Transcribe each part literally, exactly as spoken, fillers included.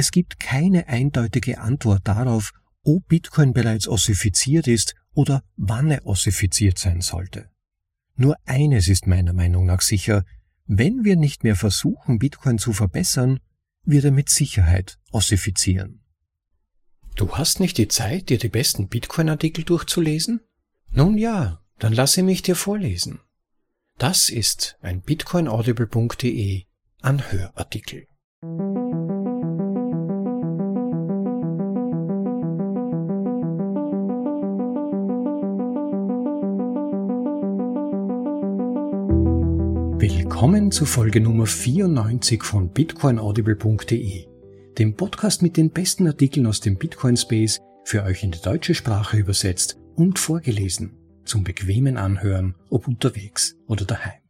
Es gibt keine eindeutige Antwort darauf, ob Bitcoin bereits ossifiziert ist oder wann er ossifiziert sein sollte. Nur eines ist meiner Meinung nach sicher: Wenn wir nicht mehr versuchen, Bitcoin zu verbessern, wird er mit Sicherheit ossifizieren. Du hast nicht die Zeit, dir die besten Bitcoin-Artikel durchzulesen? Nun ja, dann lasse mich dir vorlesen. Das ist ein bitcoinaudible punkt de Anhörartikel. Willkommen zu Folge Nummer vierundneunzig von bitcoinaudible punkt de, dem Podcast mit den besten Artikeln aus dem Bitcoin-Space, für euch in die deutsche Sprache übersetzt und vorgelesen, zum bequemen Anhören, ob unterwegs oder daheim.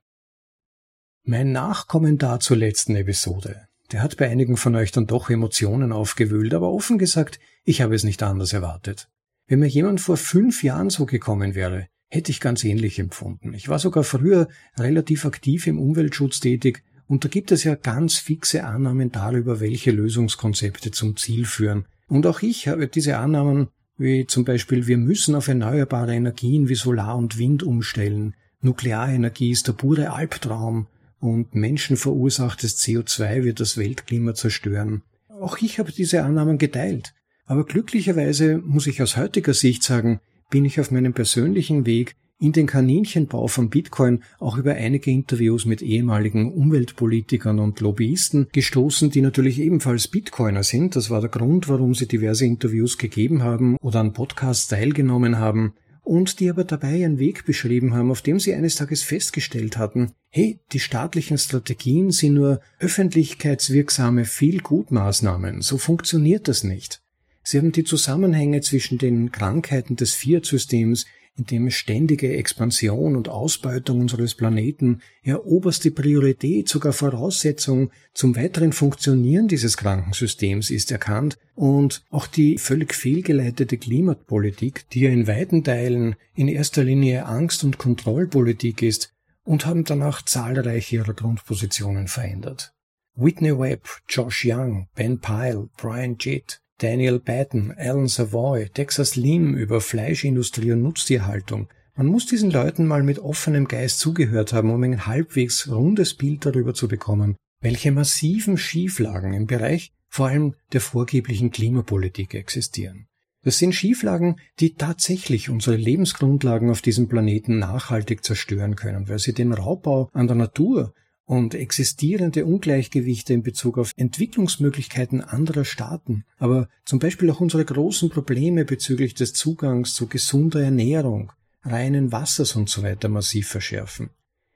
Mein Nachkommentar zur letzten Episode, der hat bei einigen von euch dann doch Emotionen aufgewühlt, aber offen gesagt, ich habe es nicht anders erwartet. Wenn mir jemand vor fünf Jahren so gekommen wäre, hätte ich ganz ähnlich empfunden. Ich war sogar früher relativ aktiv im Umweltschutz tätig und da gibt es ja ganz fixe Annahmen darüber, welche Lösungskonzepte zum Ziel führen. Und auch ich habe diese Annahmen, wie zum Beispiel, wir müssen auf erneuerbare Energien wie Solar und Wind umstellen, Nuklearenergie ist der pure Albtraum und menschenverursachtes C O zwei wird das Weltklima zerstören. Auch ich habe diese Annahmen geteilt. Aber glücklicherweise muss ich aus heutiger Sicht sagen, bin ich auf meinem persönlichen Weg in den Kaninchenbau von Bitcoin auch über einige Interviews mit ehemaligen Umweltpolitikern und Lobbyisten gestoßen, die natürlich ebenfalls Bitcoiner sind. Das war der Grund, warum sie diverse Interviews gegeben haben oder an Podcasts teilgenommen haben und die aber dabei einen Weg beschrieben haben, auf dem sie eines Tages festgestellt hatten, hey, die staatlichen Strategien sind nur öffentlichkeitswirksame Feel-Good-Maßnahmen. So funktioniert das nicht. Sie haben die Zusammenhänge zwischen den Krankheiten des Fiat-Systems, in dem ständige Expansion und Ausbeutung unseres Planeten ja oberste Priorität, sogar Voraussetzung zum weiteren Funktionieren dieses kranken Systems ist, erkannt, und auch die völlig fehlgeleitete Klimapolitik, die ja in weiten Teilen in erster Linie Angst- und Kontrollpolitik ist, und haben danach zahlreiche ihrer Grundpositionen verändert. Whitney Webb, Josh Young, Ben Pyle, Brian Jett, Daniel Batten, Alan Savoy, Texas Lim über Fleischindustrie und Nutztierhaltung. Man muss diesen Leuten mal mit offenem Geist zugehört haben, um ein halbwegs rundes Bild darüber zu bekommen, welche massiven Schieflagen im Bereich vor allem der vorgeblichen Klimapolitik existieren. Das sind Schieflagen, die tatsächlich unsere Lebensgrundlagen auf diesem Planeten nachhaltig zerstören können, weil sie den Raubbau an der Natur und existierende Ungleichgewichte in Bezug auf Entwicklungsmöglichkeiten anderer Staaten, aber zum Beispiel auch unsere großen Probleme bezüglich des Zugangs zu gesunder Ernährung, reinen Wassers und so weiter massiv verschärfen.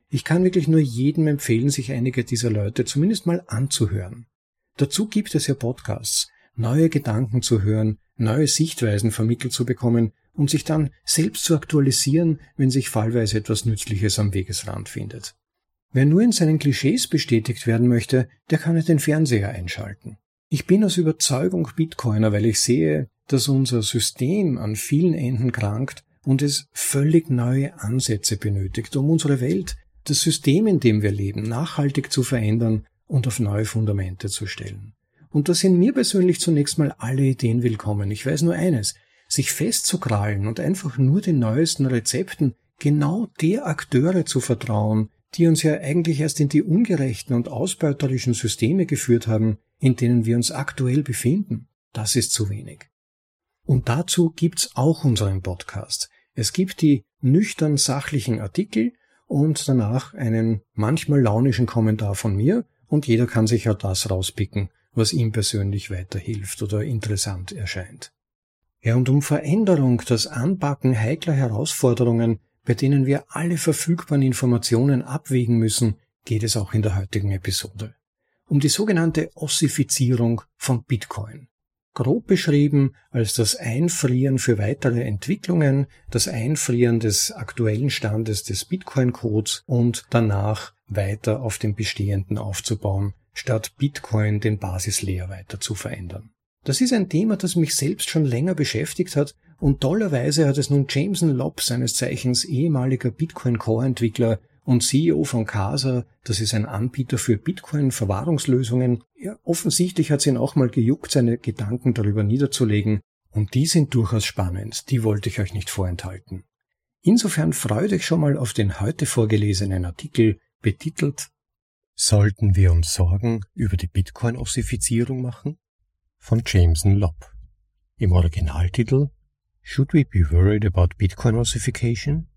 Ich kann wirklich nur jedem empfehlen, sich einige dieser Leute zumindest mal anzuhören. Dazu gibt es ja Podcasts, neue Gedanken zu hören, neue Sichtweisen vermittelt zu bekommen und sich dann selbst zu aktualisieren, wenn sich fallweise etwas Nützliches am Wegesrand findet. Wer nur in seinen Klischees bestätigt werden möchte, der kann ja den Fernseher einschalten. Ich bin aus Überzeugung Bitcoiner, weil ich sehe, dass unser System an vielen Enden krankt und es völlig neue Ansätze benötigt, um unsere Welt, das System, in dem wir leben, nachhaltig zu verändern und auf neue Fundamente zu stellen. Und da sind mir persönlich zunächst mal alle Ideen willkommen. Ich weiß nur eines: sich festzukrallen und einfach nur den neuesten Rezepten genau der Akteure zu vertrauen, die uns ja eigentlich erst in die ungerechten und ausbeuterischen Systeme geführt haben, in denen wir uns aktuell befinden. Das ist zu wenig. Und dazu gibt's auch unseren Podcast. Es gibt die nüchtern sachlichen Artikel und danach einen manchmal launischen Kommentar von mir und jeder kann sich ja das rauspicken, was ihm persönlich weiterhilft oder interessant erscheint. Ja, und um Veränderung, das Anpacken heikler Herausforderungen, bei denen wir alle verfügbaren Informationen abwägen müssen, geht es auch in der heutigen Episode. Um die sogenannte Ossifizierung von Bitcoin. Grob beschrieben als das Einfrieren für weitere Entwicklungen, das Einfrieren des aktuellen Standes des Bitcoin-Codes und danach weiter auf dem Bestehenden aufzubauen, statt Bitcoin den Basislayer weiter zu verändern. Das ist ein Thema, das mich selbst schon länger beschäftigt hat, und tollerweise hat es nun Jameson Lopp, seines Zeichens ehemaliger Bitcoin-Core-Entwickler und C E O von Casa, das ist ein Anbieter für Bitcoin-Verwahrungslösungen. Ja, offensichtlich hat es ihn auch mal gejuckt, seine Gedanken darüber niederzulegen. Und die sind durchaus spannend, die wollte ich euch nicht vorenthalten. Insofern freut euch schon mal auf den heute vorgelesenen Artikel, betitelt »Sollten wir uns Sorgen über die Bitcoin-Ossifizierung machen?« von Jameson Lopp. Im Originaltitel »Should we be worried about Bitcoin ossification?«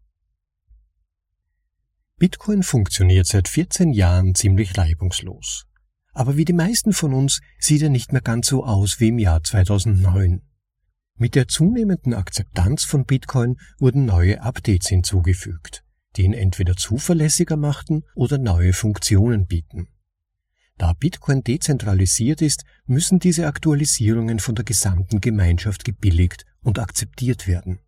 Bitcoin funktioniert seit vierzehn Jahren ziemlich reibungslos. Aber wie die meisten von uns sieht er nicht mehr ganz so aus wie im Jahr zweitausendneun. Mit der zunehmenden Akzeptanz von Bitcoin wurden neue Updates hinzugefügt, die ihn entweder zuverlässiger machten oder neue Funktionen bieten. Da Bitcoin dezentralisiert ist, müssen diese Aktualisierungen von der gesamten Gemeinschaft gebilligt und akzeptiert werden.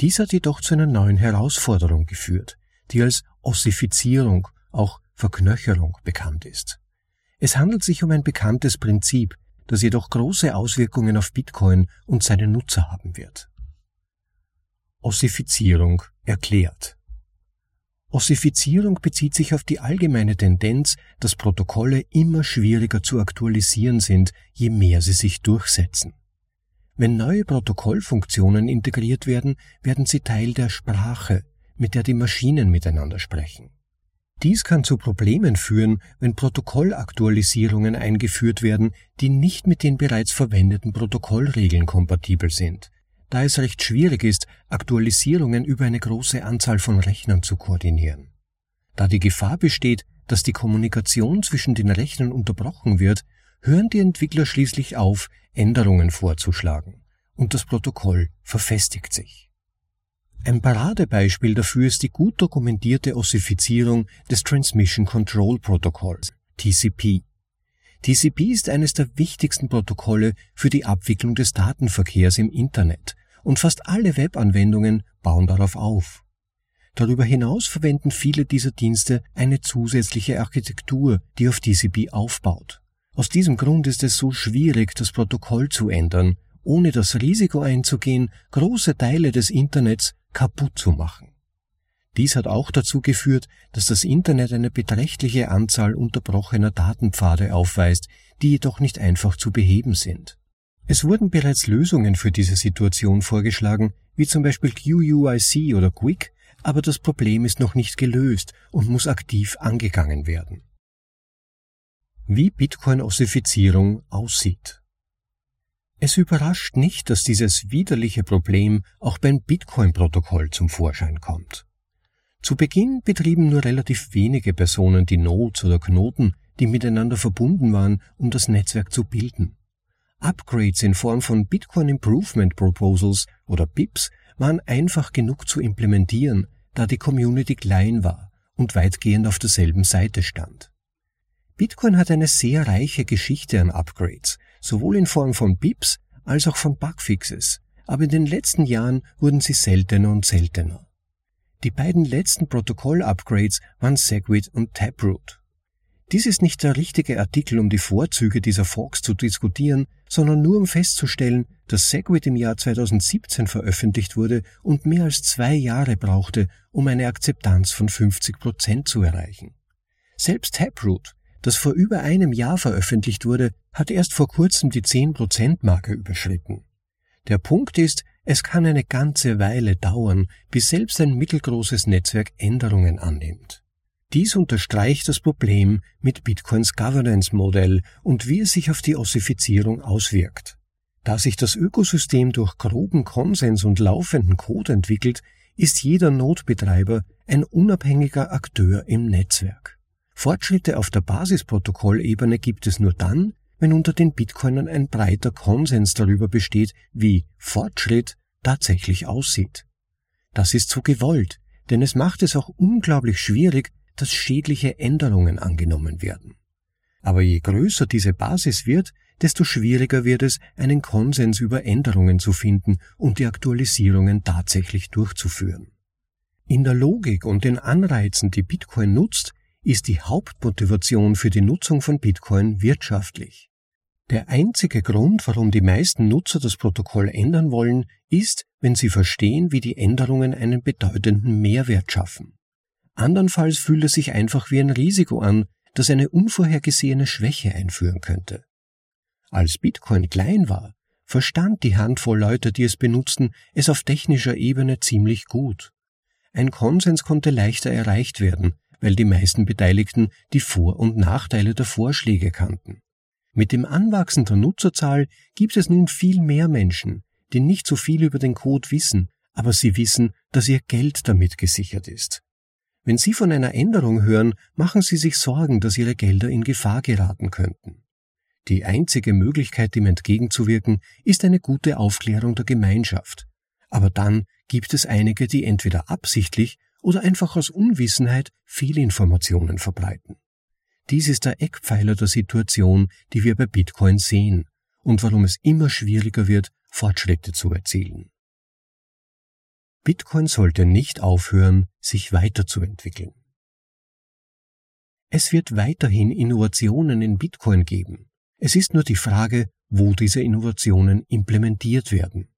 Dies hat jedoch zu einer neuen Herausforderung geführt, die als Ossifizierung, auch Verknöcherung, bekannt ist. Es handelt sich um ein bekanntes Prinzip, das jedoch große Auswirkungen auf Bitcoin und seine Nutzer haben wird. Ossifizierung erklärt. Ossifizierung bezieht sich auf die allgemeine Tendenz, dass Protokolle immer schwieriger zu aktualisieren sind, je mehr sie sich durchsetzen. Wenn neue Protokollfunktionen integriert werden, werden sie Teil der Sprache, mit der die Maschinen miteinander sprechen. Dies kann zu Problemen führen, wenn Protokollaktualisierungen eingeführt werden, die nicht mit den bereits verwendeten Protokollregeln kompatibel sind, da es recht schwierig ist, Aktualisierungen über eine große Anzahl von Rechnern zu koordinieren. Da die Gefahr besteht, dass die Kommunikation zwischen den Rechnern unterbrochen wird, hören die Entwickler schließlich auf, Änderungen vorzuschlagen, und das Protokoll verfestigt sich. Ein Paradebeispiel dafür ist die gut dokumentierte Ossifizierung des Transmission Control Protokolls, T C P. T C P ist eines der wichtigsten Protokolle für die Abwicklung des Datenverkehrs im Internet und fast alle Webanwendungen bauen darauf auf. Darüber hinaus verwenden viele dieser Dienste eine zusätzliche Architektur, die auf T C P aufbaut. Aus diesem Grund ist es so schwierig, das Protokoll zu ändern, ohne das Risiko einzugehen, große Teile des Internets kaputt zu machen. Dies hat auch dazu geführt, dass das Internet eine beträchtliche Anzahl unterbrochener Datenpfade aufweist, die jedoch nicht einfach zu beheben sind. Es wurden bereits Lösungen für diese Situation vorgeschlagen, wie zum Beispiel Q U I C oder Quick, aber das Problem ist noch nicht gelöst und muss aktiv angegangen werden. Wie Bitcoin-Ossifizierung aussieht. Es überrascht nicht, dass dieses widerliche Problem auch beim Bitcoin-Protokoll zum Vorschein kommt. Zu Beginn betrieben nur relativ wenige Personen die Nodes oder Knoten, die miteinander verbunden waren, um das Netzwerk zu bilden. Upgrades in Form von Bitcoin Improvement Proposals oder B I Ps waren einfach genug zu implementieren, da die Community klein war und weitgehend auf derselben Seite stand. Bitcoin hat eine sehr reiche Geschichte an Upgrades, sowohl in Form von B I Ps als auch von Bugfixes, aber in den letzten Jahren wurden sie seltener und seltener. Die beiden letzten Protokoll-Upgrades waren Segwit und Taproot. Dies ist nicht der richtige Artikel, um die Vorzüge dieser Forks zu diskutieren, sondern nur um festzustellen, dass Segwit im Jahr zweitausendsiebzehn veröffentlicht wurde und mehr als zwei Jahre brauchte, um eine Akzeptanz von fünfzig Prozent zu erreichen. Selbst Taproot, das vor über einem Jahr veröffentlicht wurde, hat erst vor kurzem die zehn Prozent Marke überschritten. Der Punkt ist, es kann eine ganze Weile dauern, bis selbst ein mittelgroßes Netzwerk Änderungen annimmt. Dies unterstreicht das Problem mit Bitcoins Governance-Modell und wie es sich auf die Ossifizierung auswirkt. Da sich das Ökosystem durch groben Konsens und laufenden Code entwickelt, ist jeder Node-Betreiber ein unabhängiger Akteur im Netzwerk. Fortschritte auf der Basisprotokollebene gibt es nur dann, wenn unter den Bitcoinern ein breiter Konsens darüber besteht, wie Fortschritt tatsächlich aussieht. Das ist so gewollt, denn es macht es auch unglaublich schwierig, dass schädliche Änderungen angenommen werden. Aber je größer diese Basis wird, desto schwieriger wird es, einen Konsens über Änderungen zu finden und die Aktualisierungen tatsächlich durchzuführen. In der Logik und den Anreizen, die Bitcoin nutzt, ist die Hauptmotivation für die Nutzung von Bitcoin wirtschaftlich. Der einzige Grund, warum die meisten Nutzer das Protokoll ändern wollen, ist, wenn sie verstehen, wie die Änderungen einen bedeutenden Mehrwert schaffen. Andernfalls fühlt es sich einfach wie ein Risiko an, das eine unvorhergesehene Schwäche einführen könnte. Als Bitcoin klein war, verstand die Handvoll Leute, die es benutzten, es auf technischer Ebene ziemlich gut. Ein Konsens konnte leichter erreicht werden, weil die meisten Beteiligten die Vor- und Nachteile der Vorschläge kannten. Mit dem Anwachsen der Nutzerzahl gibt es nun viel mehr Menschen, die nicht so viel über den Code wissen, aber sie wissen, dass ihr Geld damit gesichert ist. Wenn Sie von einer Änderung hören, machen Sie sich Sorgen, dass Ihre Gelder in Gefahr geraten könnten. Die einzige Möglichkeit, dem entgegenzuwirken, ist eine gute Aufklärung der Gemeinschaft. Aber dann gibt es einige, die entweder absichtlich oder einfach aus Unwissenheit Fehlinformationen verbreiten. Dies ist der Eckpfeiler der Situation, die wir bei Bitcoin sehen und warum es immer schwieriger wird, Fortschritte zu erzielen. Bitcoin sollte nicht aufhören, sich weiterzuentwickeln. Es wird weiterhin Innovationen in Bitcoin geben. Es ist nur die Frage, wo diese Innovationen implementiert werden.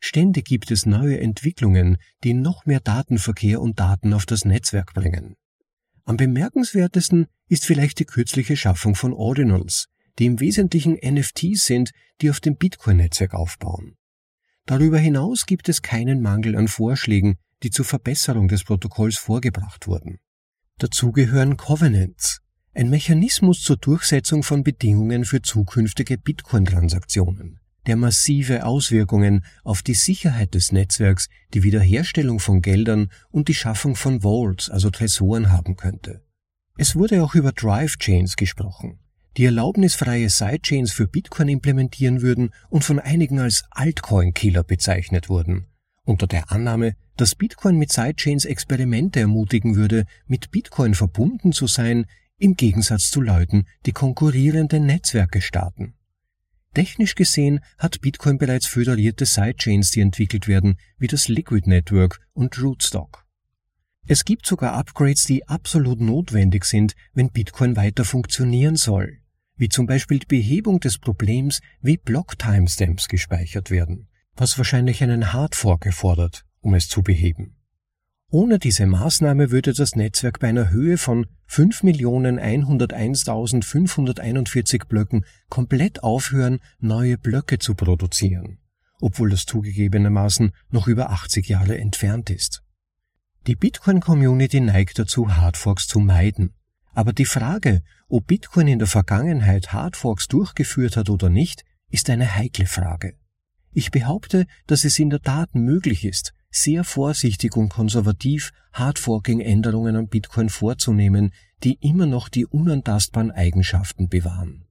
Ständig gibt es neue Entwicklungen, die noch mehr Datenverkehr und Daten auf das Netzwerk bringen. Am bemerkenswertesten ist vielleicht die kürzliche Schaffung von Ordinals, die im Wesentlichen N F Ts sind, die auf dem Bitcoin-Netzwerk aufbauen. Darüber hinaus gibt es keinen Mangel an Vorschlägen, die zur Verbesserung des Protokolls vorgebracht wurden. Dazu gehören Covenants, ein Mechanismus zur Durchsetzung von Bedingungen für zukünftige Bitcoin-Transaktionen, der massive Auswirkungen auf die Sicherheit des Netzwerks, die Wiederherstellung von Geldern und die Schaffung von Vaults, also Tresoren, haben könnte. Es wurde auch über Drive-Chains gesprochen, die erlaubnisfreie Sidechains für Bitcoin implementieren würden und von einigen als Altcoin-Killer bezeichnet wurden, unter der Annahme, dass Bitcoin mit Sidechains Experimente ermutigen würde, mit Bitcoin verbunden zu sein, im Gegensatz zu Leuten, die konkurrierende Netzwerke starten. Technisch gesehen hat Bitcoin bereits föderierte Sidechains, die entwickelt werden, wie das Liquid Network und Rootstock. Es gibt sogar Upgrades, die absolut notwendig sind, wenn Bitcoin weiter funktionieren soll, wie zum Beispiel die Behebung des Problems, wie Block-Timestamps gespeichert werden, was wahrscheinlich einen Hardfork erfordert, um es zu beheben. Ohne diese Maßnahme würde das Netzwerk bei einer Höhe von fünf Millionen hunderteins tausend fünfhunderteinundvierzig Blöcken komplett aufhören, neue Blöcke zu produzieren, obwohl das zugegebenermaßen noch über achtzig Jahre entfernt ist. Die Bitcoin-Community neigt dazu, Hardforks zu meiden. Aber die Frage, ob Bitcoin in der Vergangenheit Hardforks durchgeführt hat oder nicht, ist eine heikle Frage. Ich behaupte, dass es in der Tat möglich ist, sehr vorsichtig und konservativ Hardforking-Änderungen an Bitcoin vorzunehmen, die immer noch die unantastbaren Eigenschaften bewahren.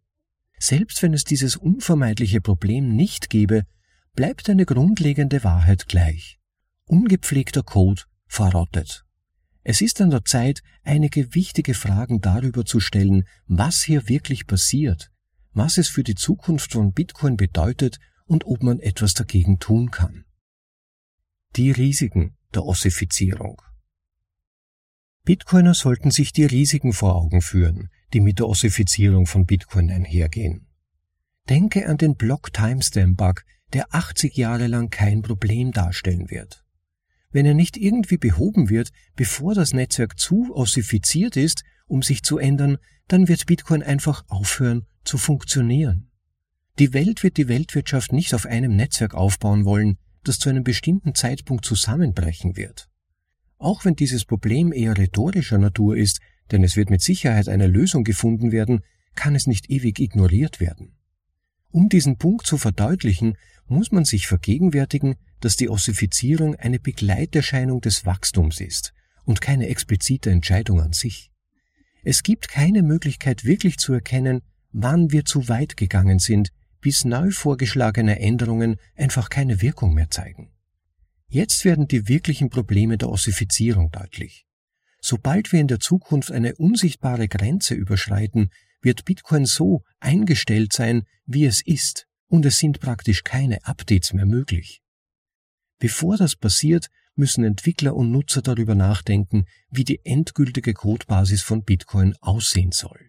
Selbst wenn es dieses unvermeidliche Problem nicht gäbe, bleibt eine grundlegende Wahrheit gleich. Ungepflegter Code verrottet. Es ist an der Zeit, einige wichtige Fragen darüber zu stellen, was hier wirklich passiert, was es für die Zukunft von Bitcoin bedeutet und ob man etwas dagegen tun kann. Die Risiken der Ossifizierung. Bitcoiner sollten sich die Risiken vor Augen führen, die mit der Ossifizierung von Bitcoin einhergehen. Denke an den Block-Timestamp-Bug, der achtzig Jahre lang kein Problem darstellen wird. Wenn er nicht irgendwie behoben wird, bevor das Netzwerk zu ossifiziert ist, um sich zu ändern, dann wird Bitcoin einfach aufhören zu funktionieren. Die Welt wird die Weltwirtschaft nicht auf einem Netzwerk aufbauen wollen, das zu einem bestimmten Zeitpunkt zusammenbrechen wird. Auch wenn dieses Problem eher rhetorischer Natur ist, denn es wird mit Sicherheit eine Lösung gefunden werden, kann es nicht ewig ignoriert werden. Um diesen Punkt zu verdeutlichen, muss man sich vergegenwärtigen, dass die Ossifizierung eine Begleiterscheinung des Wachstums ist und keine explizite Entscheidung an sich. Es gibt keine Möglichkeit, wirklich zu erkennen, wann wir zu weit gegangen sind, bis neu vorgeschlagene Änderungen einfach keine Wirkung mehr zeigen. Jetzt werden die wirklichen Probleme der Ossifizierung deutlich. Sobald wir in der Zukunft eine unsichtbare Grenze überschreiten, wird Bitcoin so eingestellt sein, wie es ist, und es sind praktisch keine Updates mehr möglich. Bevor das passiert, müssen Entwickler und Nutzer darüber nachdenken, wie die endgültige Codebasis von Bitcoin aussehen soll.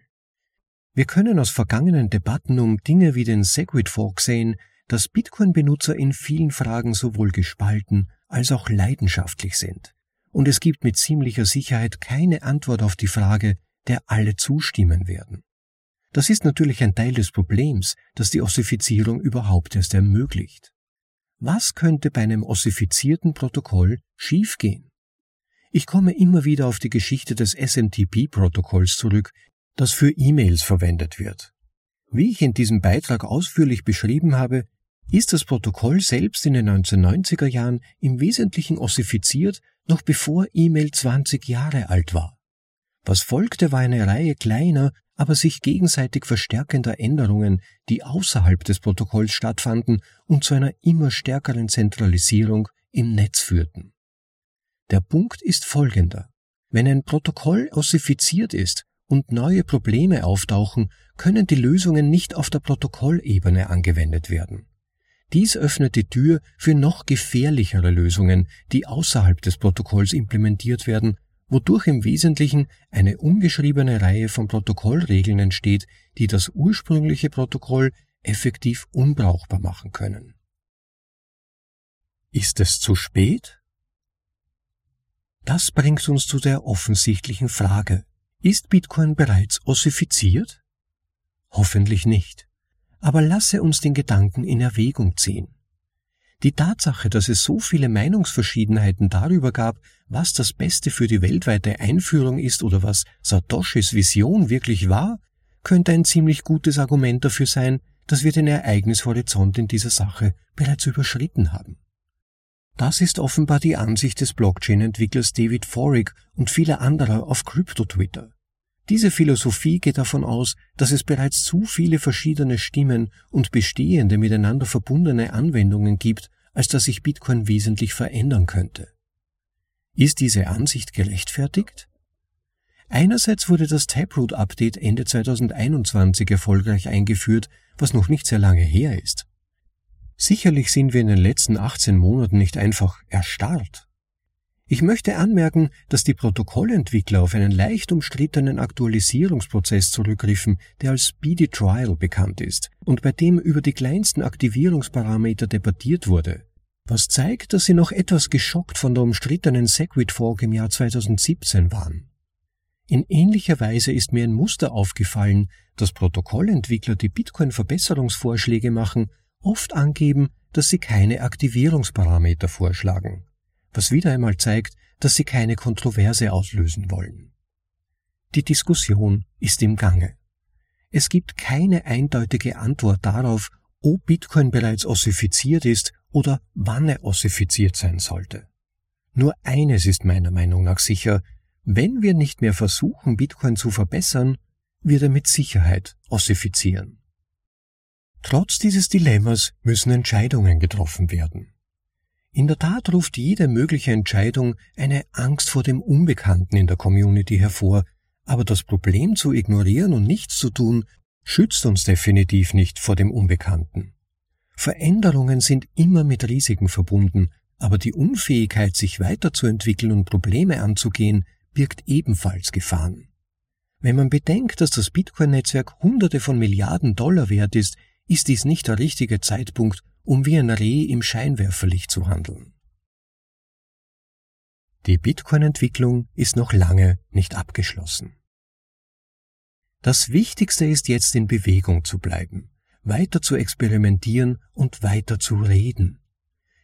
Wir können aus vergangenen Debatten um Dinge wie den SegWit-Fork sehen, dass Bitcoin-Benutzer in vielen Fragen sowohl gespalten als auch leidenschaftlich sind und es gibt mit ziemlicher Sicherheit keine Antwort auf die Frage, der alle zustimmen werden. Das ist natürlich ein Teil des Problems, das die Ossifizierung überhaupt erst ermöglicht. Was könnte bei einem ossifizierten Protokoll schiefgehen? Ich komme immer wieder auf die Geschichte des S M T P-Protokolls zurück, das für E-Mails verwendet wird. Wie ich in diesem Beitrag ausführlich beschrieben habe, ist das Protokoll selbst in den neunzehnhundertneunziger Jahren im Wesentlichen ossifiziert, noch bevor E-Mail zwanzig Jahre alt war. Was folgte, war eine Reihe kleiner, aber sich gegenseitig verstärkender Änderungen, die außerhalb des Protokolls stattfanden und zu einer immer stärkeren Zentralisierung im Netz führten. Der Punkt ist folgender. Wenn ein Protokoll ossifiziert ist und neue Probleme auftauchen, können die Lösungen nicht auf der Protokollebene angewendet werden. Dies öffnet die Tür für noch gefährlichere Lösungen, die außerhalb des Protokolls implementiert werden, wodurch im Wesentlichen eine ungeschriebene Reihe von Protokollregeln entsteht, die das ursprüngliche Protokoll effektiv unbrauchbar machen können. Ist es zu spät? Das bringt uns zu der offensichtlichen Frage: Ist Bitcoin bereits ossifiziert? Hoffentlich nicht. Aber lasse uns den Gedanken in Erwägung ziehen. Die Tatsache, dass es so viele Meinungsverschiedenheiten darüber gab, was das Beste für die weltweite Einführung ist oder was Satoshis Vision wirklich war, könnte ein ziemlich gutes Argument dafür sein, dass wir den Ereignishorizont in dieser Sache bereits überschritten haben. Das ist offenbar die Ansicht des Blockchain-Entwicklers David Forig und vieler anderer auf Krypto-Twitter. Diese Philosophie geht davon aus, dass es bereits zu viele verschiedene Stimmen und bestehende miteinander verbundene Anwendungen gibt, als dass sich Bitcoin wesentlich verändern könnte. Ist diese Ansicht gerechtfertigt? Einerseits wurde das Taproot-Update Ende zweitausendeinundzwanzig erfolgreich eingeführt, was noch nicht sehr lange her ist. Sicherlich sind wir in den letzten achtzehn Monaten nicht einfach erstarrt. Ich möchte anmerken, dass die Protokollentwickler auf einen leicht umstrittenen Aktualisierungsprozess zurückgriffen, der als Speedy Trial bekannt ist und bei dem über die kleinsten Aktivierungsparameter debattiert wurde, was zeigt, dass sie noch etwas geschockt von der umstrittenen SegWit-Fork im Jahr zweitausendsiebzehn waren. In ähnlicher Weise ist mir ein Muster aufgefallen, dass Protokollentwickler, die Bitcoin-Verbesserungsvorschläge machen, oft angeben, dass sie keine Aktivierungsparameter vorschlagen, was wieder einmal zeigt, dass sie keine Kontroverse auslösen wollen. Die Diskussion ist im Gange. Es gibt keine eindeutige Antwort darauf, ob Bitcoin bereits ossifiziert ist oder wann er ossifiziert sein sollte. Nur eines ist meiner Meinung nach sicher: Wenn wir nicht mehr versuchen, Bitcoin zu verbessern, wird er mit Sicherheit ossifizieren. Trotz dieses Dilemmas müssen Entscheidungen getroffen werden. In der Tat ruft jede mögliche Entscheidung eine Angst vor dem Unbekannten in der Community hervor, aber das Problem zu ignorieren und nichts zu tun, schützt uns definitiv nicht vor dem Unbekannten. Veränderungen sind immer mit Risiken verbunden, aber die Unfähigkeit, sich weiterzuentwickeln und Probleme anzugehen, birgt ebenfalls Gefahren. Wenn man bedenkt, dass das Bitcoin-Netzwerk hunderte von Milliarden Dollar wert ist, ist dies nicht der richtige Zeitpunkt, um wie ein Reh im Scheinwerferlicht zu handeln. Die Bitcoin-Entwicklung ist noch lange nicht abgeschlossen. Das Wichtigste ist jetzt, in Bewegung zu bleiben, weiter zu experimentieren und weiter zu reden.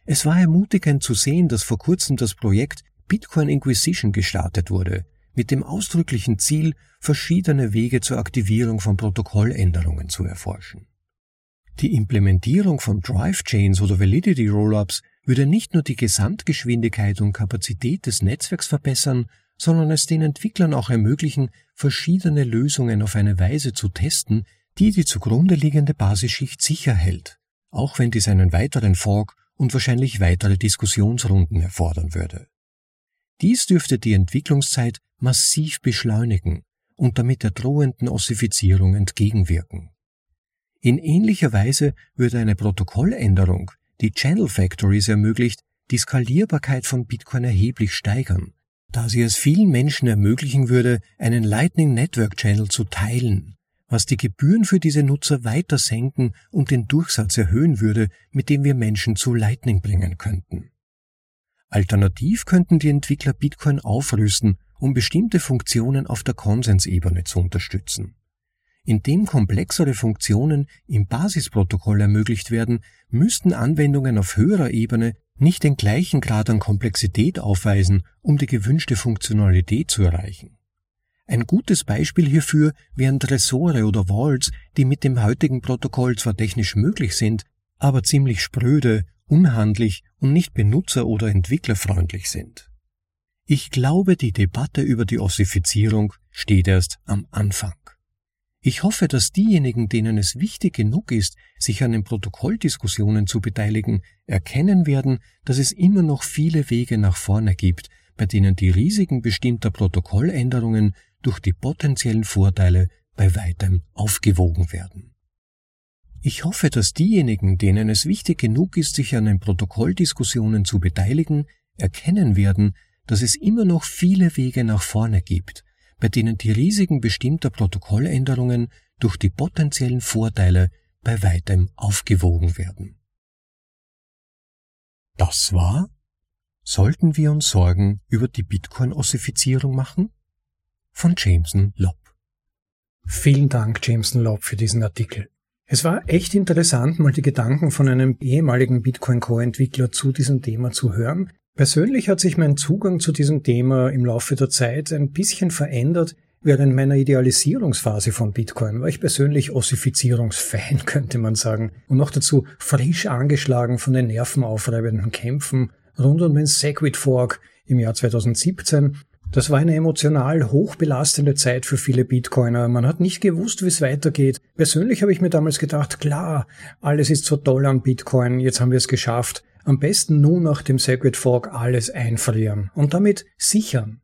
Es war ermutigend zu sehen, dass vor kurzem das Projekt Bitcoin Inquisition gestartet wurde, mit dem ausdrücklichen Ziel, verschiedene Wege zur Aktivierung von Protokolländerungen zu erforschen. Die Implementierung von Drive-Chains oder Validity-Rollups würde nicht nur die Gesamtgeschwindigkeit und Kapazität des Netzwerks verbessern, sondern es den Entwicklern auch ermöglichen, verschiedene Lösungen auf eine Weise zu testen, die die zugrunde liegende Basisschicht sicher hält, auch wenn dies einen weiteren Fork und wahrscheinlich weitere Diskussionsrunden erfordern würde. Dies dürfte die Entwicklungszeit massiv beschleunigen und damit der drohenden Ossifizierung entgegenwirken. In ähnlicher Weise würde eine Protokolländerung, die Channel Factories ermöglicht, die Skalierbarkeit von Bitcoin erheblich steigern, da sie es vielen Menschen ermöglichen würde, einen Lightning Network Channel zu teilen, was die Gebühren für diese Nutzer weiter senken und den Durchsatz erhöhen würde, mit dem wir Menschen zu Lightning bringen könnten. Alternativ könnten die Entwickler Bitcoin aufrüsten, um bestimmte Funktionen auf der Konsensebene zu unterstützen. Indem komplexere Funktionen im Basisprotokoll ermöglicht werden, müssten Anwendungen auf höherer Ebene nicht den gleichen Grad an Komplexität aufweisen, um die gewünschte Funktionalität zu erreichen. Ein gutes Beispiel hierfür wären Tresore oder Vaults, die mit dem heutigen Protokoll zwar technisch möglich sind, aber ziemlich spröde, unhandlich und nicht benutzer- oder entwicklerfreundlich sind. Ich glaube, die Debatte über die Ossifizierung steht erst am Anfang. Ich hoffe, dass diejenigen, denen es wichtig genug ist, sich an den Protokolldiskussionen zu beteiligen, erkennen werden, dass es immer noch viele Wege nach vorne gibt, bei denen die Risiken bestimmter Protokolländerungen durch die potenziellen Vorteile bei weitem aufgewogen werden. Ich hoffe, dass diejenigen, denen es wichtig genug ist, sich an den Protokolldiskussionen zu beteiligen, erkennen werden, dass es immer noch viele Wege nach vorne gibt, bei denen die Risiken bestimmter Protokolländerungen durch die potenziellen Vorteile bei weitem aufgewogen werden. Das war: Sollten wir uns Sorgen über die Bitcoin-Ossifizierung machen? Von Jameson Lopp. Vielen Dank, Jameson Lopp, für diesen Artikel. Es war echt interessant, mal die Gedanken von einem ehemaligen Bitcoin-Core-Entwickler zu diesem Thema zu hören. Persönlich hat sich mein Zugang zu diesem Thema im Laufe der Zeit ein bisschen verändert während meiner Idealisierungsphase von Bitcoin, war ich persönlich Ossifizierungsfan, könnte man sagen, und noch dazu frisch angeschlagen von den nervenaufreibenden Kämpfen rund um den Segwit-Fork im Jahr zweitausendsiebzehn. Das war eine emotional hochbelastende Zeit für viele Bitcoiner. Man hat nicht gewusst, wie es weitergeht. Persönlich habe ich mir damals gedacht, klar, alles ist so toll an Bitcoin, jetzt haben wir es geschafft. Am besten nur nach dem Segwit Fork alles einfrieren und damit sichern.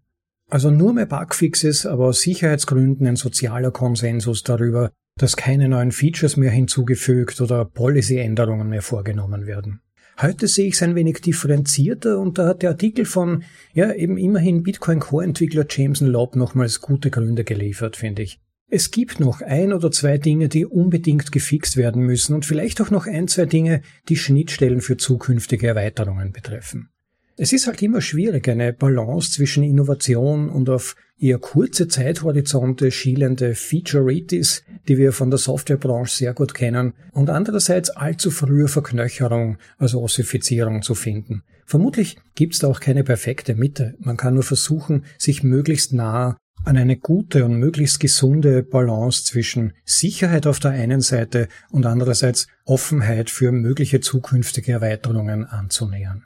Also nur mehr Bugfixes, aber aus Sicherheitsgründen ein sozialer Konsensus darüber, dass keine neuen Features mehr hinzugefügt oder Policy-Änderungen mehr vorgenommen werden. Heute sehe ich es ein wenig differenzierter und da hat der Artikel von, ja eben immerhin Bitcoin-Core-Entwickler Jameson Lopp nochmals gute Gründe geliefert, finde ich. Es gibt noch ein oder zwei Dinge, die unbedingt gefixt werden müssen und vielleicht auch noch ein, zwei Dinge, die Schnittstellen für zukünftige Erweiterungen betreffen. Es ist halt immer schwierig, eine Balance zwischen Innovation und auf eher kurze Zeithorizonte schielende Featureitis, die wir von der Softwarebranche sehr gut kennen, und andererseits allzu frühe Verknöcherung, also Ossifizierung, zu finden. Vermutlich gibt's da auch keine perfekte Mitte. Man kann nur versuchen, sich möglichst nah an eine gute und möglichst gesunde Balance zwischen Sicherheit auf der einen Seite und andererseits Offenheit für mögliche zukünftige Erweiterungen anzunähern.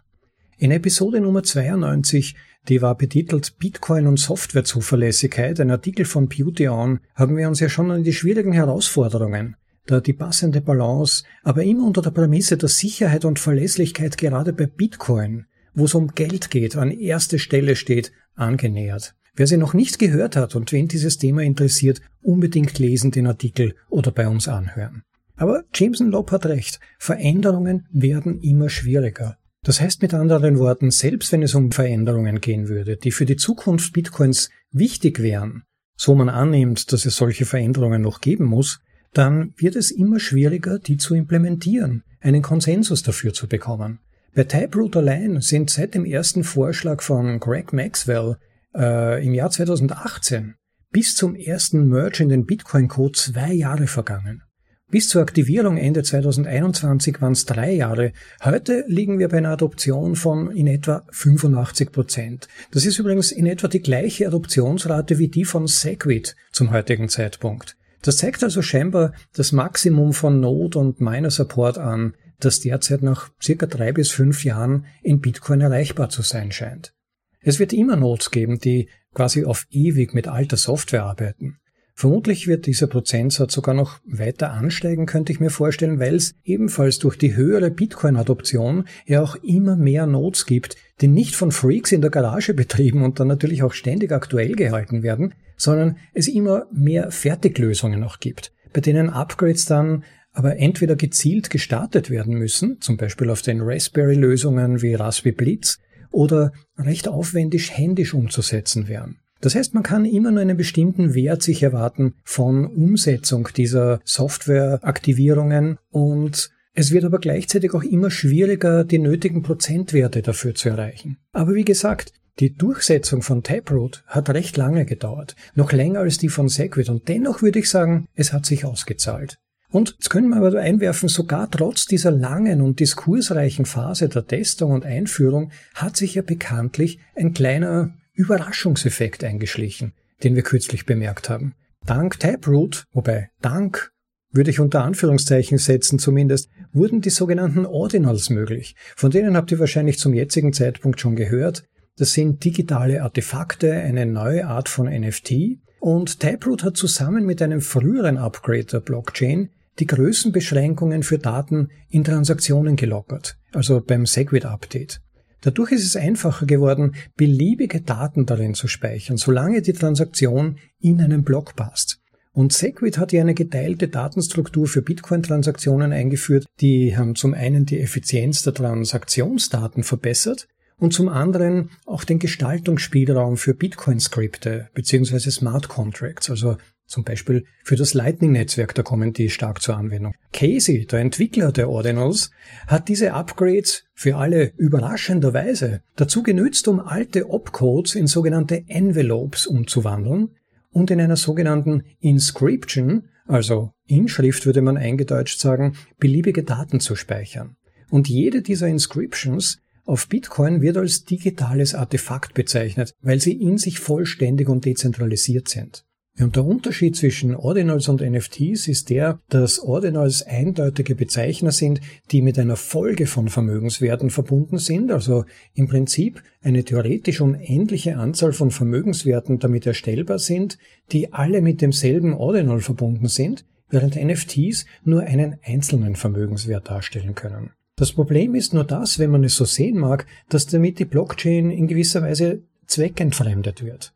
In Episode Nummer zweiundneunzig, die war betitelt Bitcoin und Softwarezuverlässigkeit, ein Artikel von Beauty On, haben wir uns ja schon an die schwierigen Herausforderungen, da die passende Balance, aber immer unter der Prämisse, dass Sicherheit und Verlässlichkeit gerade bei Bitcoin, wo es um Geld geht, an erster Stelle steht, angenähert. Wer sie noch nicht gehört hat und wen dieses Thema interessiert, unbedingt lesen den Artikel oder bei uns anhören. Aber Jameson Lopp hat recht, Veränderungen werden immer schwieriger. Das heißt mit anderen Worten, selbst wenn es um Veränderungen gehen würde, die für die Zukunft Bitcoins wichtig wären, so man annimmt, dass es solche Veränderungen noch geben muss, dann wird es immer schwieriger, die zu implementieren, einen Konsensus dafür zu bekommen. Bei Taproot allein sind seit dem ersten Vorschlag von Greg Maxwell Äh, im Jahr zweitausendachtzehn bis zum ersten Merge in den Bitcoin-Code zwei Jahre vergangen. Bis zur Aktivierung Ende zweitausendeinundzwanzig waren es drei Jahre. Heute liegen wir bei einer Adoption von in etwa fünfundachtzig Prozent. Das ist übrigens in etwa die gleiche Adoptionsrate wie die von Segwit zum heutigen Zeitpunkt. Das zeigt also scheinbar das Maximum von Node- und Miner-Support an, das derzeit nach circa drei bis fünf Jahren in Bitcoin erreichbar zu sein scheint. Es wird immer Nodes geben, die quasi auf ewig mit alter Software arbeiten. Vermutlich wird dieser Prozentsatz sogar noch weiter ansteigen, könnte ich mir vorstellen, weil es ebenfalls durch die höhere Bitcoin-Adoption ja auch immer mehr Nodes gibt, die nicht von Freaks in der Garage betrieben und dann natürlich auch ständig aktuell gehalten werden, sondern es immer mehr Fertiglösungen auch gibt, bei denen Upgrades dann aber entweder gezielt gestartet werden müssen, zum Beispiel auf den Raspberry-Lösungen wie Raspberry Blitz, oder recht aufwendig händisch umzusetzen wären. Das heißt, man kann immer nur einen bestimmten Wert sich erwarten von Umsetzung dieser Softwareaktivierungen und Es wird aber gleichzeitig auch immer schwieriger, die nötigen Prozentwerte dafür zu erreichen. Aber wie gesagt, die Durchsetzung von Taproot hat recht lange gedauert, noch länger als die von Segwit, und dennoch würde ich sagen, es hat sich ausgezahlt. Und jetzt können wir aber einwerfen, sogar trotz dieser langen und diskursreichen Phase der Testung und Einführung hat sich ja bekanntlich ein kleiner Überraschungseffekt eingeschlichen, den wir kürzlich bemerkt haben. Dank Taproot, wobei dank würde ich unter Anführungszeichen setzen zumindest, wurden die sogenannten Ordinals möglich. Von denen habt ihr wahrscheinlich zum jetzigen Zeitpunkt schon gehört. Das sind digitale Artefakte, eine neue Art von N F T. Und Taproot hat zusammen mit einem früheren Upgrade der Blockchain die Größenbeschränkungen für Daten in Transaktionen gelockert, also beim Segwit-Update. Dadurch ist es einfacher geworden, beliebige Daten darin zu speichern, solange die Transaktion in einen Block passt. Und Segwit hat ja eine geteilte Datenstruktur für Bitcoin-Transaktionen eingeführt, die haben zum einen die Effizienz der Transaktionsdaten verbessert und zum anderen auch den Gestaltungsspielraum für Bitcoin-Skripte bzw. Smart Contracts, also zum Beispiel für das Lightning-Netzwerk, da kommen die stark zur Anwendung. Casey, der Entwickler der Ordinals, hat diese Upgrades für alle überraschenderweise dazu genützt, um alte Opcodes in sogenannte Envelopes umzuwandeln, und in einer sogenannten Inscription, also Inschrift würde man eingedeutscht sagen, beliebige Daten zu speichern. Und jede dieser Inscriptions auf Bitcoin wird als digitales Artefakt bezeichnet, weil sie in sich vollständig und dezentralisiert sind. Und der Unterschied zwischen Ordinals und N F Ts ist der, dass Ordinals eindeutige Bezeichner sind, die mit einer Folge von Vermögenswerten verbunden sind, also im Prinzip eine theoretisch unendliche Anzahl von Vermögenswerten damit erstellbar sind, die alle mit demselben Ordinal verbunden sind, während N F Ts nur einen einzelnen Vermögenswert darstellen können. Das Problem ist nur das, wenn man es so sehen mag, dass damit die Blockchain in gewisser Weise zweckentfremdet wird.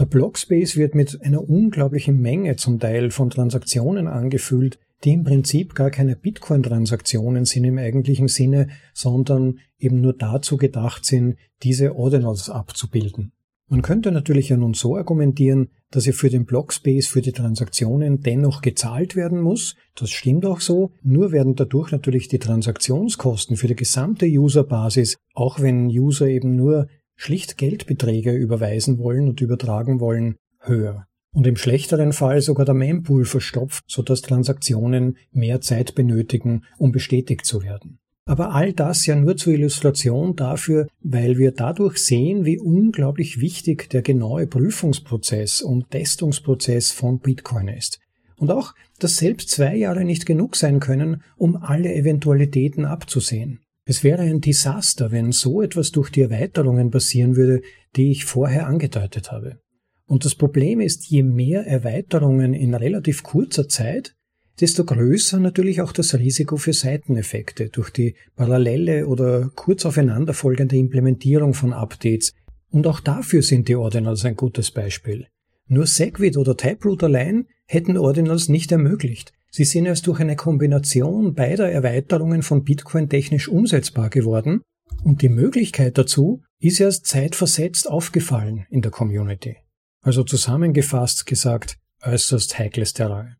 Der Blockspace wird mit einer unglaublichen Menge zum Teil von Transaktionen angefüllt, die im Prinzip gar keine Bitcoin-Transaktionen sind im eigentlichen Sinne, sondern eben nur dazu gedacht sind, diese Ordinals abzubilden. Man könnte natürlich ja nun so argumentieren, dass ja für den Blockspace, für die Transaktionen dennoch gezahlt werden muss. Das stimmt auch so, nur werden dadurch natürlich die Transaktionskosten für die gesamte Userbasis, auch wenn User eben nur schlicht Geldbeträge überweisen wollen und übertragen wollen, höher. Und im schlechteren Fall sogar der Mempool verstopft, sodass Transaktionen mehr Zeit benötigen, um bestätigt zu werden. Aber all das ja nur zur Illustration dafür, weil wir dadurch sehen, wie unglaublich wichtig der genaue Prüfungsprozess und Testungsprozess von Bitcoin ist. Und auch, dass selbst zwei Jahre nicht genug sein können, um alle Eventualitäten abzusehen. Es wäre ein Desaster, wenn so etwas durch die Erweiterungen passieren würde, die ich vorher angedeutet habe. Und das Problem ist, je mehr Erweiterungen in relativ kurzer Zeit, desto größer natürlich auch das Risiko für Seiteneffekte durch die parallele oder kurz aufeinanderfolgende Implementierung von Updates. Und auch dafür sind die Ordinals ein gutes Beispiel. Nur Segwit oder Taproot allein hätten Ordinals nicht ermöglicht. Sie sind erst durch eine Kombination beider Erweiterungen von Bitcoin technisch umsetzbar geworden, und die Möglichkeit dazu ist erst zeitversetzt aufgefallen in der Community. Also zusammengefasst gesagt, äußerst heikles Terrain.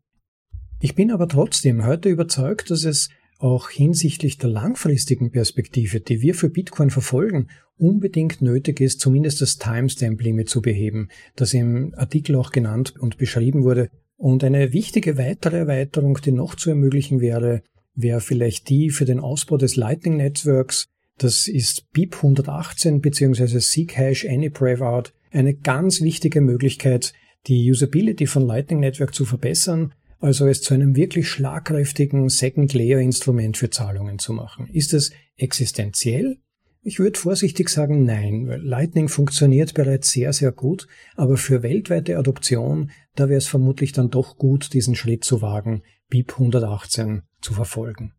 Ich bin aber trotzdem heute überzeugt, dass es auch hinsichtlich der langfristigen Perspektive, die wir für Bitcoin verfolgen, unbedingt nötig ist, zumindest das Timestamp-Limit zu beheben, das im Artikel auch genannt und beschrieben wurde. Und eine wichtige weitere Erweiterung, die noch zu ermöglichen wäre, wäre vielleicht die für den Ausbau des Lightning-Netzwerks. Das ist B I P hundertachtzehn bzw. Zcash AnyPrevOut, eine ganz wichtige Möglichkeit, die Usability von Lightning-Netzwerk zu verbessern, also es zu einem wirklich schlagkräftigen Second-Layer-Instrument für Zahlungen zu machen. Ist es existenziell? Ich würde vorsichtig sagen, nein, weil Lightning funktioniert bereits sehr, sehr gut, aber für weltweite Adoption, da wäre es vermutlich dann doch gut, diesen Schritt zu wagen, B I P hundertachtzehn zu verfolgen.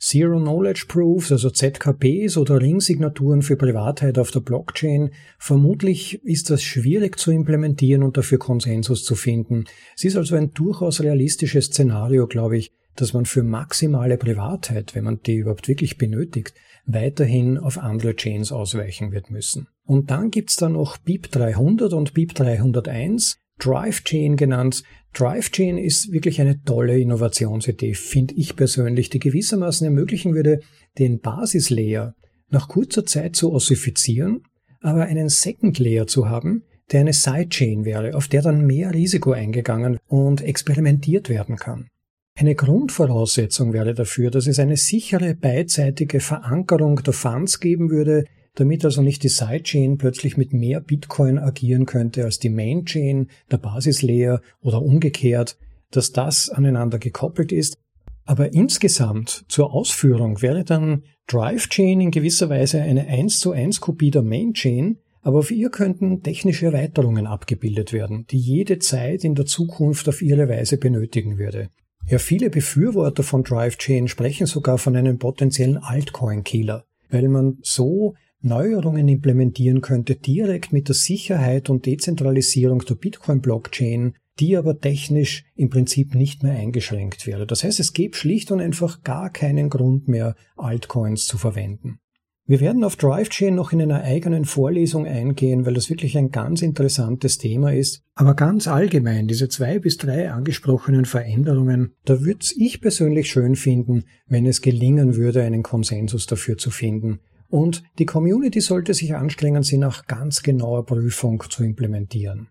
Zero Knowledge Proofs, also Z K Ps oder Ringsignaturen für Privatheit auf der Blockchain, vermutlich ist das schwierig zu implementieren und dafür Konsensus zu finden. Es ist also ein durchaus realistisches Szenario, glaube ich, dass man für maximale Privatheit, wenn man die überhaupt wirklich benötigt, weiterhin auf andere Chains ausweichen wird müssen. Und dann gibt's da noch B I P dreihundert und B I P dreihunderteins, Drive Chain genannt. Drive Chain ist wirklich eine tolle Innovationsidee, finde ich persönlich, die gewissermaßen ermöglichen würde, den Basislayer nach kurzer Zeit zu ossifizieren, aber einen Second Layer zu haben, der eine Sidechain wäre, auf der dann mehr Risiko eingegangen und experimentiert werden kann. Eine Grundvoraussetzung wäre dafür, dass es eine sichere beidseitige Verankerung der Funds geben würde, damit also nicht die Sidechain plötzlich mit mehr Bitcoin agieren könnte als die Mainchain, der Basislayer oder umgekehrt, dass das aneinander gekoppelt ist. Aber insgesamt zur Ausführung wäre dann Drive Chain in gewisser Weise eine eins zu eins Kopie der Mainchain, aber auf ihr könnten technische Erweiterungen abgebildet werden, die jede Zeit in der Zukunft auf ihre Weise benötigen würde. Ja, viele Befürworter von Drive Chain sprechen sogar von einem potenziellen Altcoin-Killer, weil man so Neuerungen implementieren könnte direkt mit der Sicherheit und Dezentralisierung der Bitcoin-Blockchain, die aber technisch im Prinzip nicht mehr eingeschränkt wäre. Das heißt, es gäbe schlicht und einfach gar keinen Grund mehr, Altcoins zu verwenden. Wir werden auf Drive Chain noch in einer eigenen Vorlesung eingehen, weil das wirklich ein ganz interessantes Thema ist. Aber ganz allgemein, diese zwei bis drei angesprochenen Veränderungen, da würde ich persönlich schön finden, wenn es gelingen würde, einen Konsensus dafür zu finden. Und die Community sollte sich anstrengen, sie nach ganz genauer Prüfung zu implementieren.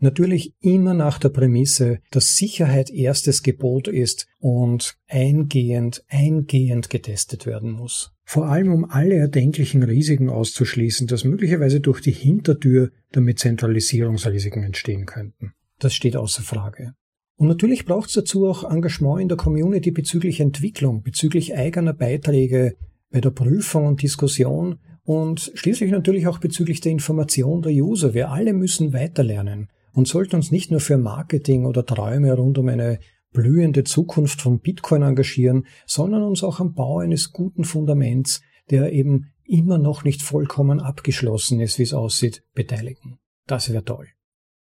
Natürlich immer nach der Prämisse, dass Sicherheit erstes Gebot ist und eingehend, eingehend getestet werden muss. Vor allem um alle erdenklichen Risiken auszuschließen, dass möglicherweise durch die Hintertür damit Zentralisierungsrisiken entstehen könnten. Das steht außer Frage. Und natürlich braucht es dazu auch Engagement in der Community bezüglich Entwicklung, bezüglich eigener Beiträge bei der Prüfung und Diskussion und schließlich natürlich auch bezüglich der Information der User. Wir alle müssen weiterlernen. Und sollten uns nicht nur für Marketing oder Träume rund um eine blühende Zukunft von Bitcoin engagieren, sondern uns auch am Bau eines guten Fundaments, der eben immer noch nicht vollkommen abgeschlossen ist, wie es aussieht, beteiligen. Das wäre toll.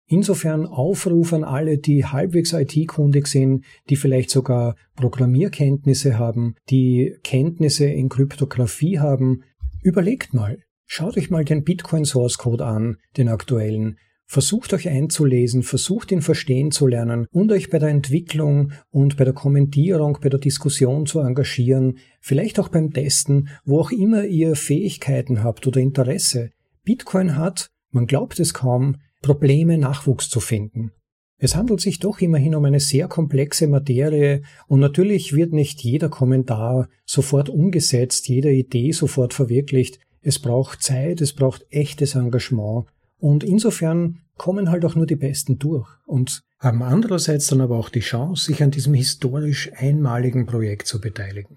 Insofern Aufruf an alle, die halbwegs I T-kundig sind, die vielleicht sogar Programmierkenntnisse haben, die Kenntnisse in Kryptographie haben. Überlegt mal, schaut euch mal den Bitcoin-Source-Code an, den aktuellen. Versucht euch einzulesen, versucht ihn verstehen zu lernen und euch bei der Entwicklung und bei der Kommentierung, bei der Diskussion zu engagieren, vielleicht auch beim Testen, wo auch immer ihr Fähigkeiten habt oder Interesse. Bitcoin hat, man glaubt es kaum, Probleme, Nachwuchs zu finden. Es handelt sich doch immerhin um eine sehr komplexe Materie und natürlich wird nicht jeder Kommentar sofort umgesetzt, jede Idee sofort verwirklicht. Es braucht Zeit, es braucht echtes Engagement. Und insofern kommen halt auch nur die Besten durch und haben andererseits dann aber auch die Chance, sich an diesem historisch einmaligen Projekt zu beteiligen.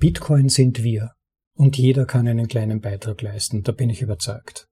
Bitcoin sind wir und jeder kann einen kleinen Beitrag leisten, da bin ich überzeugt.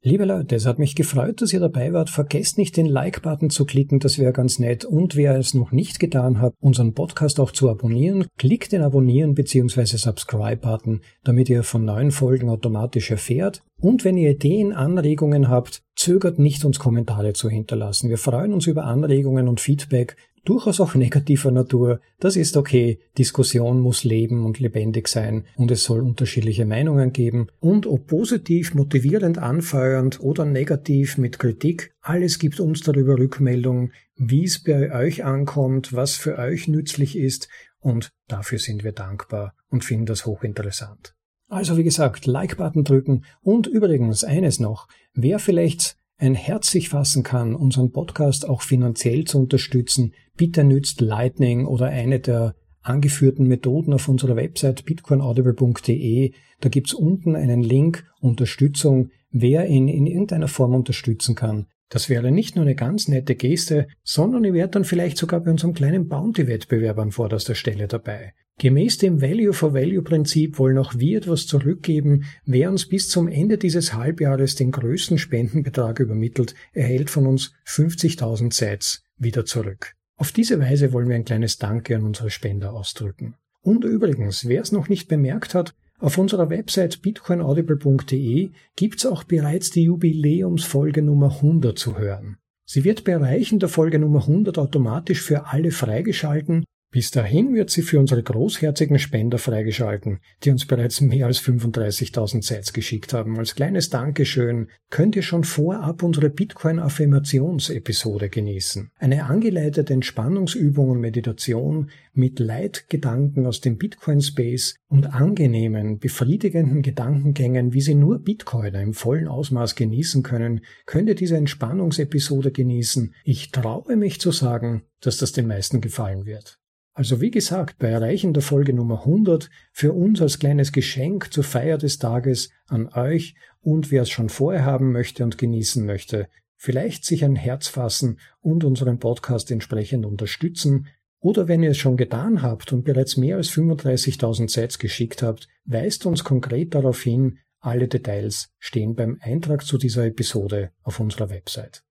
Liebe Leute, es hat mich gefreut, dass ihr dabei wart. Vergesst nicht, den Like-Button zu klicken, das wäre ganz nett. Und wer es noch nicht getan hat, unseren Podcast auch zu abonnieren, klickt den Abonnieren bzw. Subscribe-Button, damit ihr von neuen Folgen automatisch erfährt. Und wenn ihr Ideen, Anregungen habt, zögert nicht, uns Kommentare zu hinterlassen. Wir freuen uns über Anregungen und Feedback, durchaus auch negativer Natur. Das ist okay. Diskussion muss leben und lebendig sein und es soll unterschiedliche Meinungen geben. Und ob positiv, motivierend, anfeuernd oder negativ mit Kritik, alles gibt uns darüber Rückmeldung, wie es bei euch ankommt, was für euch nützlich ist und dafür sind wir dankbar und finden das hochinteressant. Also wie gesagt, Like-Button drücken und übrigens eines noch, wer vielleicht ein Herz sich fassen kann, unseren Podcast auch finanziell zu unterstützen, bitte nützt Lightning oder eine der angeführten Methoden auf unserer Website bitcoinaudible punkt de. Da gibt's unten einen Link Unterstützung, wer ihn in irgendeiner Form unterstützen kann. Das wäre nicht nur eine ganz nette Geste, sondern ihr wärt dann vielleicht sogar bei unserem kleinen Bounty-Wettbewerb an vorderster Stelle dabei. Gemäß dem Value-for-Value-Prinzip wollen auch wir etwas zurückgeben. Wer uns bis zum Ende dieses Halbjahres den größten Spendenbetrag übermittelt, erhält von uns fünfzigtausend Sats wieder zurück. Auf diese Weise wollen wir ein kleines Danke an unsere Spender ausdrücken. Und übrigens, wer es noch nicht bemerkt hat, auf unserer Website bitcoinaudible punkt de gibt's auch bereits die Jubiläumsfolge Nummer hundert zu hören. Sie wird bei Erreichen der Folge Nummer hundert automatisch für alle freigeschalten Bis dahin wird sie für unsere großherzigen Spender freigeschalten, die uns bereits mehr als fünfunddreißigtausend Sets geschickt haben. Als kleines Dankeschön könnt ihr schon vorab unsere Bitcoin-Affirmations-Episode genießen. Eine angeleitete Entspannungsübung und Meditation mit Leitgedanken aus dem Bitcoin-Space und angenehmen, befriedigenden Gedankengängen, wie sie nur Bitcoiner im vollen Ausmaß genießen können, könnt ihr diese Entspannungsepisode genießen. Ich traue mich zu sagen, dass das den meisten gefallen wird. Also wie gesagt, bei Erreichen der Folge Nummer hundert für uns als kleines Geschenk zur Feier des Tages an euch, und wer es schon vorher haben möchte und genießen möchte, vielleicht sich ein Herz fassen und unseren Podcast entsprechend unterstützen, oder wenn ihr es schon getan habt und bereits mehr als fünfunddreißigtausend Sets geschickt habt, weist uns konkret darauf hin. Alle Details stehen beim Eintrag zu dieser Episode auf unserer Website.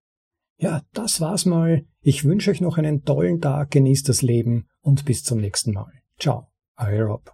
Ja, das war's mal. Ich wünsche euch noch einen tollen Tag, genießt das Leben und bis zum nächsten Mal. Ciao, euer Rob.